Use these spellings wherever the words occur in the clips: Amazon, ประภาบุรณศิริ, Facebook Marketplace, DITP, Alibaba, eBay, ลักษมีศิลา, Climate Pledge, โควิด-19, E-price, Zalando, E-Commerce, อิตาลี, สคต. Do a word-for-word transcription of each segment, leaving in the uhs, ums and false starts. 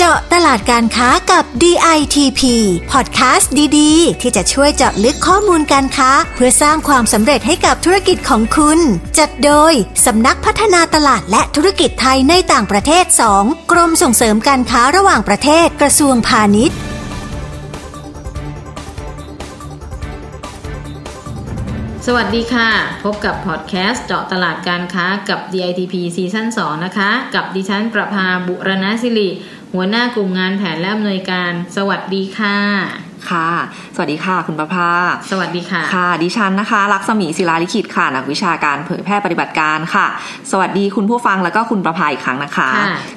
เจาะตลาดการค้ากับ ดี ไอ ที พี พอดคาสต์ดีๆที่จะช่วยเจาะลึกข้อมูลการค้าเพื่อสร้างความสำเร็จให้กับธุรกิจของคุณจัดโดยสำนักพัฒนาตลาดและธุรกิจไทยในต่างประเทศ สอง กรมส่งเสริมการค้าระหว่างประเทศกระทรวงพาณิชย์สวัสดีค่ะพบกับพอดแคสต์เจาะตลาดการค้ากับ ดี ไอ ที พี ซีซั่นสองนะคะกับดิฉันประภาบุรณศิริหัวหน้ากลุ่มงานแผนและอำนวยการสวัสดีค่ะค่ะสวัสดีค่ะคุณประภาสวัสดีค่ะค่ะดิฉันนะคะลักษมีศิลาลิขิตค่ะนักวิชาการเผยแพร่ปฏิบัติการค่ะสวัสดีคุณผู้ฟังแล้วก็คุณประภาอีกครั้งนะคะ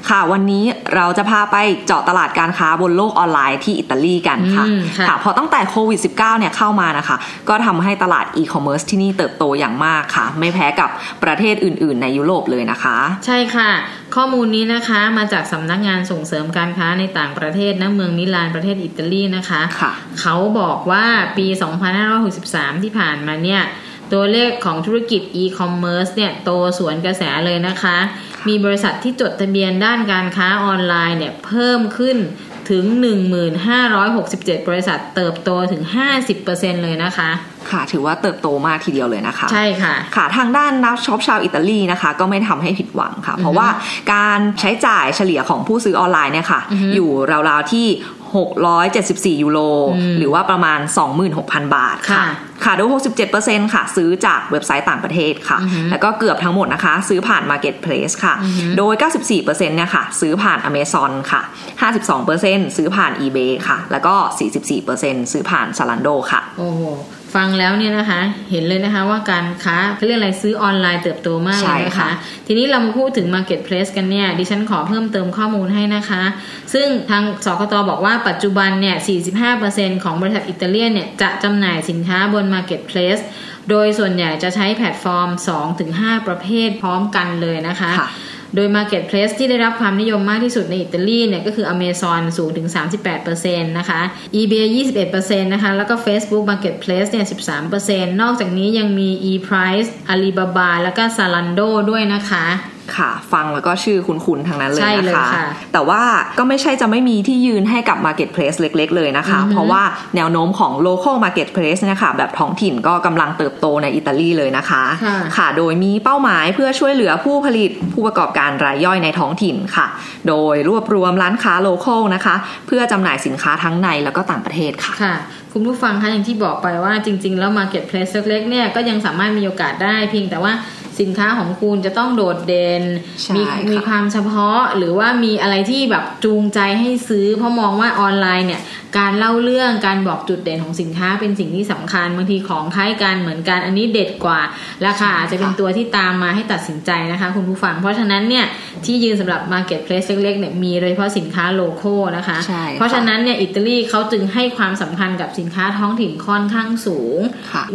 ค่ะวันนี้เราจะพาไปเจาะตลาดการค้าบนโลกออนไลน์ที่อิตาลีกันค่ะค่ะพอตั้งแต่โควิด สิบเก้า เนี่ยเข้ามานะคะก็ทำให้ตลาดอีคอมเมิร์ซที่นี่เติบโตอย่างมากค่ะไม่แพ้กับประเทศอื่นๆในยุโรปเลยนะคะใช่ค่ะข้อมูลนี้นะคะมาจากสำนักงานส่งเสริมการค้าในต่างประเทศณเมืองมิลานประเทศอิตาลีนะคะเขาบอกว่าปีสองพันห้าร้อยหกสิบสามที่ผ่านมาเนี่ยตัวเลขของธุรกิจ e-commerce เนี่ยโตสวนกระแสเลยนะคะมีบริษัทที่จดทะเบียนด้านการค้าออนไลน์เนี่ยเพิ่มขึ้นถึง หนึ่งพันห้าร้อยหกสิบเจ็ด บริษัทเติบโตถึง ห้าสิบเปอร์เซ็นต์ เลยนะคะค่ะถือว่าเติบโตมากทีเดียวเลยนะคะใช่ค่ะค่ะทางด้านนักช็อปชาวอิตาลีนะคะก็ไม่ทำให้ผิดหวังค่ะเพราะว่าการใช้จ่ายเฉลี่ยของผู้ซื้อออนไลน์เนี่ยค่ะ อ, อยู่ราวๆที่หกร้อยเจ็ดสิบสี่ยูโรหรือว่าประมาณ สองหมื่นหกพัน บาทค่ะค่ะโดย หกสิบเจ็ดเปอร์เซ็นต์ ค่ะซื้อจากเว็บไซต์ต่างประเทศค่ะแล้วก็เกือบทั้งหมดนะคะซื้อผ่าน Marketplace ค่ะโดย เก้าสิบสี่เปอร์เซ็นต์ เนี่ยค่ะซื้อผ่าน Amazon ค่ะ ห้าสิบสองเปอร์เซ็นต์ ซื้อผ่าน eBay ค่ะแล้วก็ สี่สิบสี่เปอร์เซ็นต์ ซื้อผ่าน Zalando ค่ะโอ้โหฟังแล้วเนี่ยนะคะเห็นเลยนะคะว่าการค้าเขาเรียกอะไรซื้อออนไลน์เติบโตมากเลยนะคะทีนี้เรามาพูดถึง Marketplace กันเนี่ยดิฉันขอเพิ่มเติมข้อมูลให้นะคะซึ่งทางสคต.บอกว่าปัจจุบันเนี่ย สี่สิบห้าเปอร์เซ็นต์ ของบริษัทอิตาเลียนเนี่ยจะจำหน่ายสินค้าบน Marketplace โดยส่วนใหญ่จะใช้แพลตฟอร์ม สองถึงห้า ประเภทพร้อมกันเลยนะคะโดย Marketplace ที่ได้รับความนิยมมากที่สุดในอิตาลีเนี่ยก็คือ Amazon สูงถึง สามสิบแปดเปอร์เซ็นต์ นะคะ eBay ยี่สิบเอ็ดเปอร์เซ็นต์ นะคะแล้วก็ Facebook Marketplace เนี่ย สิบสามเปอร์เซ็นต์ นอกจากนี้ยังมี E-price Alibaba แล้วก็ Zalando ด้วยนะคะค่ะฟังแล้วก็ชื่อคุ้นๆทางนั้นเลยนะคะแต่ว่าก็ไม่ใช่จะไม่มีที่ยืนให้กับ Marketplace เล็กๆเลยนะคะเพราะว่าแนวโน้มของ Local Marketplace นะคะแบบท้องถิ่นก็กำลังเติบโตในอิตาลีเลยนะคะค่ะโดยมีเป้าหมายเพื่อช่วยเหลือผู้ผลิตผู้ประกอบการรายย่อยในท้องถิ่นค่ะโดยรวบรวมร้านค้า Local นะคะเพื่อจำหน่ายสินค้าทั้งในแล้วก็ต่างประเทศค่ะคุณผู้ฟังคะอย่างที่บอกไปว่าจริงๆแล้ว Marketplace เล็กๆเนี่ยก็ยังสามารถมีโอกาสได้เพียงแต่ว่าสินค้าของคุณจะต้องโดดเด่นมีมีความเฉพาะหรือว่ามีอะไรที่แบบจูงใจให้ซื้อเพราะมองว่าออนไลน์เนี่ยการเล่าเรื่องการบอกจุดเด่นของสินค้าเป็นสิ่งที่สำคัญบางทีของคล้ายกันเหมือนกันอันนี้เด็ดกว่าราคาอาจจะเป็นตัวที่ตามมาให้ตัดสินใจนะคะคุณผู้ฟังเพราะฉะนั้นเนี่ยที่ยืนสำหรับ Marketplace เล็กๆเนี่ยมีโดยเฉพาะสินค้าโลโก้นะคะเพราะฉะนั้นเนี่ยอิตาลีเขาจึงให้ความสำคัญกับสินค้าท้องถิ่นค่อนข้างสูง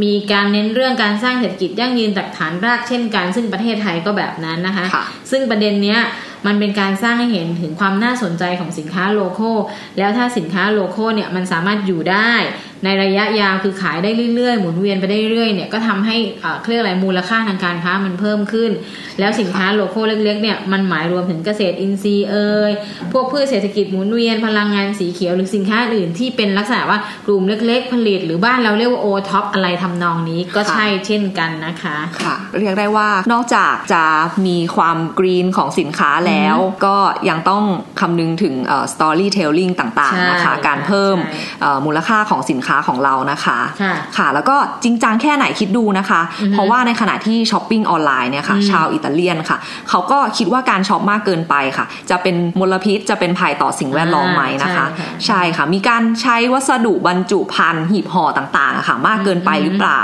มีการเน้นเรื่องการสร้างเศรษฐกิจยั่งยืนจากฐานรากเช่นการซึ่งประเทศไทยก็แบบนั้นนะคะซึ่งประเด็นเนี้ยมันเป็นการสร้างให้เห็นถึงความน่าสนใจของสินค้าโลโก้แล้วถ้าสินค้าโลโก้เนี่ยมันสามารถอยู่ได้ในระยะยาวคือขายได้เรื่อยๆหมุนเวียนไปได้เรื่อยๆเนี่ยก็ทำให้เครื่องอะไรมูลค่าทางการค้ามันเพิ่มขึ้นแล้วสินค้าโลโก้เล็กๆเนี่ยมันหมายรวมถึงเกษตรอินทรีย์เอ่ยพวกพืชเศรษฐกิจหมุนเวียนพลังงานสีเขียวหรือสินค้าอื่นที่เป็นลักษณะว่ากลุ่มเล็กๆผลิตหรือบ้านเราเรียกว่าโอท็อปอะไรทำนองนี้ก็ใช่เช่นกันนะคะค่ะเรียกได้ว่านอกจากจะมีความกรีนของสินค้าแล้วก็ยังต้องคำนึงถึงเอ่อ storytelling ต่างๆนะคะการเพิ่มมูลค่าของสินค้าของเรานะคะค่ะแล้วก็จริงจังแค่ไหนคิดดูนะคะเพราะว่าในขณะที่ช้อปปิ้งออนไลน์เนี่ยค่ะชาวอิตาเลียนค่ะเขาก็คิดว่าการช้อปมากเกินไปค่ะจะเป็นมลพิษจะเป็นภัยต่อสิ่งแวดล้อมไหมนะคะใช่ค่ะมีการใช้วัสดุบรรจุภัณฑ์หีบห่อต่างๆค่ะมากเกินไปหรือเปล่า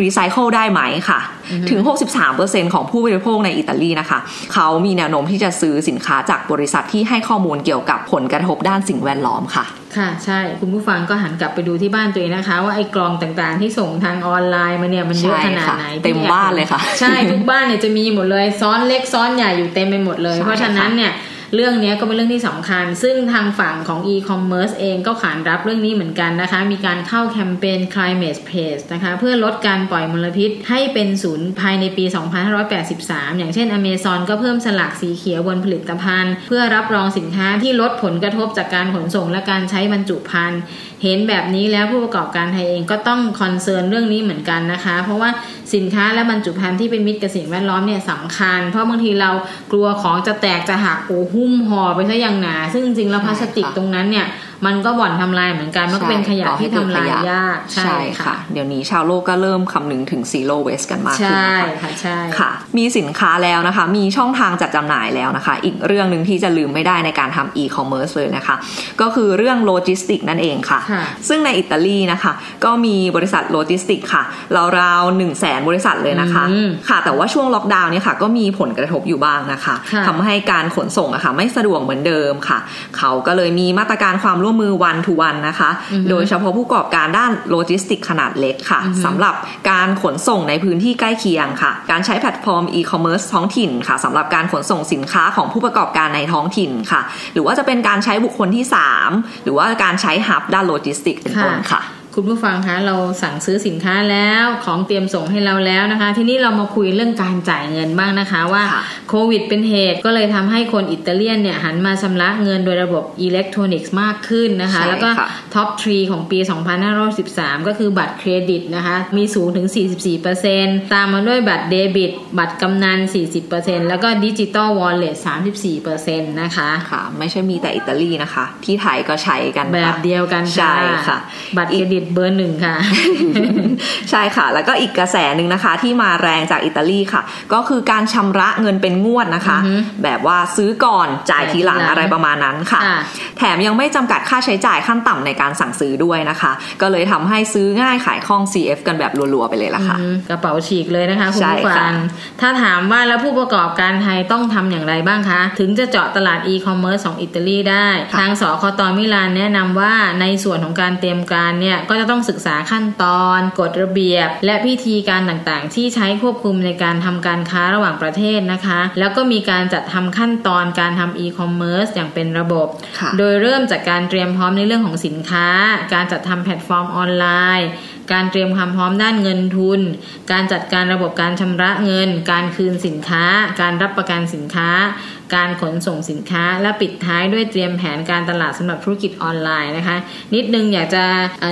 รีไซเคิลได้ไหมค่ะถึง หกสิบสามเปอร์เซ็นต์ ของผู้บริโภคในอิตาลีนะคะเขามีแนวโน้มที่จะซื้อสินค้าจากบริษัทที่ให้ข้อมูลเกี่ยวกับผลกระทบด้านสิ่งแวดล้อมค่ะค่ะใช่คุณผู้ฟังก็หันกลับไปดูที่บ้านตัวเองนะคะว่าไอ้กล่องต่างๆที่ส่งทางออนไลน์มาเนี่ยมันเยอะขนาดไหนเต็มบ้านเลยค่ะใช่ทุกบ้านเนี่ยจะมีหมดเลยซ้อนเล็กซ้อนใหญ่อยู่เต็มไปหมดเลยเพราะฉะนั้นเนี่ย เรื่องนี้ก็เป็นเรื่องที่สำคัญซึ่งทางฝั่งของ e-commerce เองก็ขานรับเรื่องนี้เหมือนกันนะคะมีการเข้าแคมเปญ Climate Pledge นะคะเพื่อลดการปล่อยมลพิษให้เป็นศูนย์ภายในปีสองพันห้าร้อยแปดสิบสามอย่างเช่น Amazon ก็เพิ่มสลักสีเขียวบนผลิตภัณฑ์เพื่อรับรองสินค้าที่ลดผลกระทบจากการขนส่งและการใช้บรรจุภัณฑ์เห็นแบบนี้แล้วผู้ประกอบการไทยเองก็ต้องคอนเซิร์นเรื่องนี้เหมือนกันนะคะเพราะว่าสินค้าและบรรจุภัณฑ์ที่เป็นมิตรกับสิ่งแวดล้อมเนี่ยสำคัญเพราะบางทีเรากลัวของจะแตกจะหักโอ้หุ้มห่อไปซะอย่างหนาซึ่งจริงๆแล้วพลาสติกตรงนั้นเนี่ยมันก็บ่อนทำลายเหมือนกันมันก็เป็นขยะที่ทำลายยากใช่ค่ะเดี๋ยวนี้ชาวโลกก็เริ่มคำนึงถึง zero waste กันมากขึ้นนะคะใช่ค่ะมีสินค้าแล้วนะคะมีช่องทางจัดจำหน่ายแล้วนะคะอีกเรื่องนึงที่จะลืมไม่ได้ในการทำ e-commerce เลยนะคะก็คือเรื่องโลจิสติกนั่นเองค่ะซึ่งในอิตาลีนะคะก็มีบริษัทโลจิสติกค่ะราวๆ หนึ่งแสน บริษัทเลยนะคะค่ะแต่ว่าช่วงล็อกดาวน์เนี่ยค่ะก็มีผลกระทบอยู่บ้างนะคะทำให้การขนส่งอะค่ะไม่สะดวกเหมือนเดิมค่ะเขาก็เลยมีมาตรการความร่วมมือ one to one นะคะโดยเฉพาะผู้ประกอบการด้านโลจิสติกขนาดเล็กค่ะสำหรับการขนส่งในพื้นที่ใกล้เคียงค่ะการใช้แพลตฟอร์ม e-commerce ท้องถิ่นค่ะสำหรับการขนส่งสินค้าของผู้ประกอบการในท้องถิ่นค่ะหรือว่าจะเป็นการใช้บุคคลที่สามหรือว่าการใช้ฮับด้านโลจิสติกเป็นต้นค่ะคุณผู้ฟังคะเราสั่งซื้อสินค้าแล้วของเตรียมส่งให้เราแล้วนะคะทีนี้เรามาคุยเรื่องการจ่ายเงินบ้างนะคะว่าโควิดเป็นเหตุก็เลยทำให้คนอิตาเลียนเนี่ยหันมาชำระเงินโดยระบบอิเล็กทรอนิกส์มากขึ้นนะคะแล้วก็ท็อปสามของปีสองพันห้าร้อยสิบสามก็คือบัตรเครดิตนะคะมีสูงถึง สี่สิบสี่เปอร์เซ็นต์ ตามมาด้วยบัตรเดบิตบัตรกำนัน สี่สิบเปอร์เซ็นต์ แล้วก็ดิจิตอลวอลเล็ต สามสิบสี่เปอร์เซ็นต์ นะคะค่ะไม่ใช่มีแต่อิตาลีนะคะที่ไทยก็ใช้กันแบบเดียวกันใช่ค่ะบัตรเครดิตเบอร์หนึ่งค่ะ ใช่ค่ะแล้วก็อีกกระแสนึงนะคะที่มาแรงจากอิตาลีค่ะก็คือการชำระเงินเป็นงวดนะคะ uh-huh. แบบว่าซื้อก่อนจ่ายทีหลัง uh-huh. อะไรประมาณนั้นค่ะ uh-huh. แถมยังไม่จำกัดค่าใช้จ่ายขั้นต่ำในการสั่งซื้อด้วยนะคะก็เลยทำให้ซื้อง่ายขายคล่อง ซี เอฟ กันแบบรัวๆไปเลยล่ะค่ะ uh-huh. กระเป๋าฉีกเลยนะคะคุณผู้ฟังถ้าถามว่าแล้วผู้ประกอบการไทยต้องทำอย่างไรบ้างคะถึงจะเจาะตลาดอีคอมเมิร์ซของอิตาลีได้ทางสคต.มิลานแนะนำว่าในส่วนของการเตรียมการเนี่ยก็จะต้องศึกษาขั้นตอนกฎระเบียบและพิธีการต่างๆที่ใช้ควบคุมในการทำการค้าระหว่างประเทศนะคะแล้วก็มีการจัดทำขั้นตอนการทำ e-commerce อย่างเป็นระบบโดยเริ่มจากการเตรียมพร้อมในเรื่องของสินค้าการจัดทำแพลตฟอร์มออนไลน์การเตรียมความพร้อมด้านเงินทุนการจัดการระบบการชำระเงินการคืนสินค้าการรับประกันสินค้าการขนส่งสินค้าและปิดท้ายด้วยเตรียมแผนการตลาดสำหรับธุรกิจออนไลน์นะคะนิดนึงอยากจะ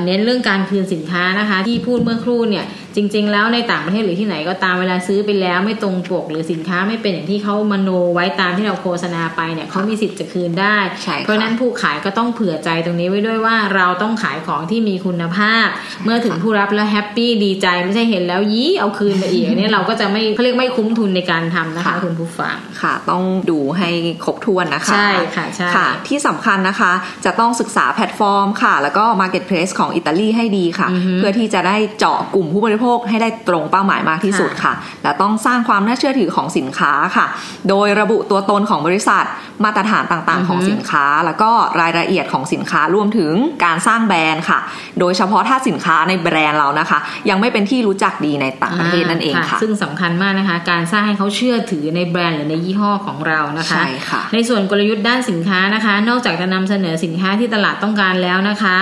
เน้นเรื่องการคืนสินค้านะคะที่พูดเมื่อครู่เนี่ยจริงๆแล้วในต่างประเทศหรือที่ไหนก็ตามเวลาซื้อไปแล้วไม่ตรงปกหรือสินค้าไม่เป็นอย่างที่เขามโนไว้ตามที่เราโฆษณาไปเนี่ยเขามีสิทธิ์จะคืนได้เพราะนั้นผู้ขายก็ต้องเผื่อใจตรงนี้ไว้ด้วยว่าเราต้องขายของที่มีคุณภาพเมื่อถึงผู้รับแล้วแฮปปี้ดีใจไม่ใช่เห็นแล้วยี้เอาคืนมาอีกเนี่ยเราก็จะไม่เขาเรียกไม่คุ้มทุนในการทำนะคะคุณผู้ฟังค่ะต้องดูให้ครบถ้วนนะคะใช่ค่ะใช่ค่ะที่สำคัญนะคะจะต้องศึกษาแพลตฟอร์มค่ะแล้วก็ Marketplace ของอิตาลีให้ดีค่ะเพื่อที่จะได้เจาะกลุ่มผู้บริโภคให้ได้ตรงเป้าหมายมากที่สุดค่ะและต้องสร้างความน่าเชื่อถือของสินค้าค่ะโดยระบุตัวตนของบริษัทมาตรฐานต่างๆของสินค้าแล้วก็รายละเอียดของสินค้ารวมถึงการสร้างแบรนด์ค่ะโดยเฉพาะถ้าสินค้าในแบรนด์เรานะคะยังไม่เป็นที่รู้จักดีในต่างประเทศนั่นเองค่ะซึ่งสำคัญมากนะคะการสร้างให้เขาเชื่อถือในแบรนด์หรือในยี่ห้อของเรานะคะใช่ค่ะในส่วนกลยุทธ์ด้านสินค้านะคะนอกจากจะนำเสนอสินค้าที่ตลาดต้องการแล้วนะคะ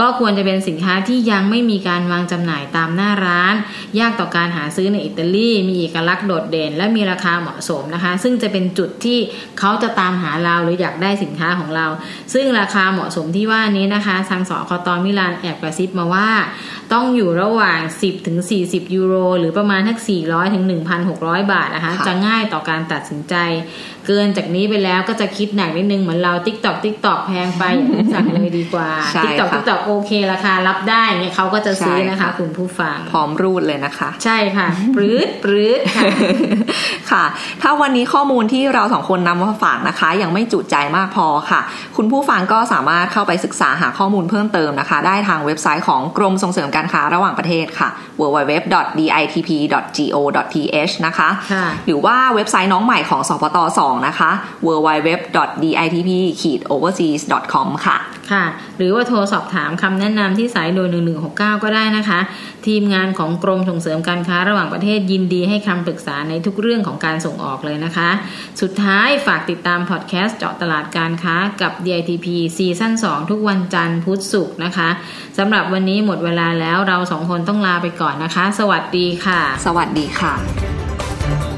ก็ควรจะเป็นสินค้าที่ยังไม่มีการวางจำหน่ายตามหน้าร้านยากต่อการหาซื้อในอิตาลีมีเอกลักษณ์โดดเด่นและมีราคาเหมาะสมนะคะซึ่งจะเป็นจุดที่เขาจะตามหาเราหรืออยากได้สินค้าของเราซึ่งราคาเหมาะสมที่ว่านี้นะคะทางสคต.มิลานแอบกระซิบมาว่าต้องอยู่ระหว่าง สิบถึงสี่สิบ ยูโรหรือประมาณทั้ง สี่ร้อยถึงหนึ่งพันหกร้อย บาทนะคะจะง่ายต่อการตัดสินใจเกินจากนี้ไปแล้วก็จะคิดหนักนิดนึงเหมือนเรา TikTok TikTok แพงไปสั่งเลยดีกว่า TikTok TikTok โอเคราคารับได้เงี้ยเขาก็จะซื้อนะคะคุณผู้ฟังพร้อมรูดเลยนะคะใช่ค่ะปรื๊ดปรื๊ดค่ะ ค่ะถ้าวันนี้ข้อมูลที่เราสองคนนำมาฝากนะคะยังไม่จุใจมากพอค่ะคุณผู้ฟังก็สามารถเข้าไปศึกษาหาข้อมูลเพิ่มเติมนะคะได้ทางเว็บไซต์ของกรมส่งเสริมการค้าระหว่างประเทศค่ะ ดับเบิลยู ดับเบิลยู ดับเบิลยู ดอท ดี ไอ ที พี ดอท โก ดอท ที เอช นะคะหรือว่าเว็บไซต์น้องใหม่ของสปต.สองนะคะ ดับเบิลยู ดับเบิลยู ดับเบิลยู ดอท ดี ไอ ที พี โอเวอร์ซีส ดอท คอม ค่ะ ค่ะหรือว่าโทรสอบถามคำแนะนำที่สายโดยหนึ่งหนึ่งหกเก้าก็ได้นะคะทีมงานของกรมส่งเสริมการค้าระหว่างประเทศยินดีให้คำปรึกษาในทุกเรื่องของการส่งออกเลยนะคะสุดท้ายฝากติดตามพอดแคสต์เจาะตลาดการค้ากับ ดี ไอ ที พี ซีซั่นสองทุกวันจันทร์พุธศุกร์นะคะสำหรับวันนี้หมดเวลาแล้วเราสองคนต้องลาไปก่อนนะคะสวัสดีค่ะสวัสดีค่ะ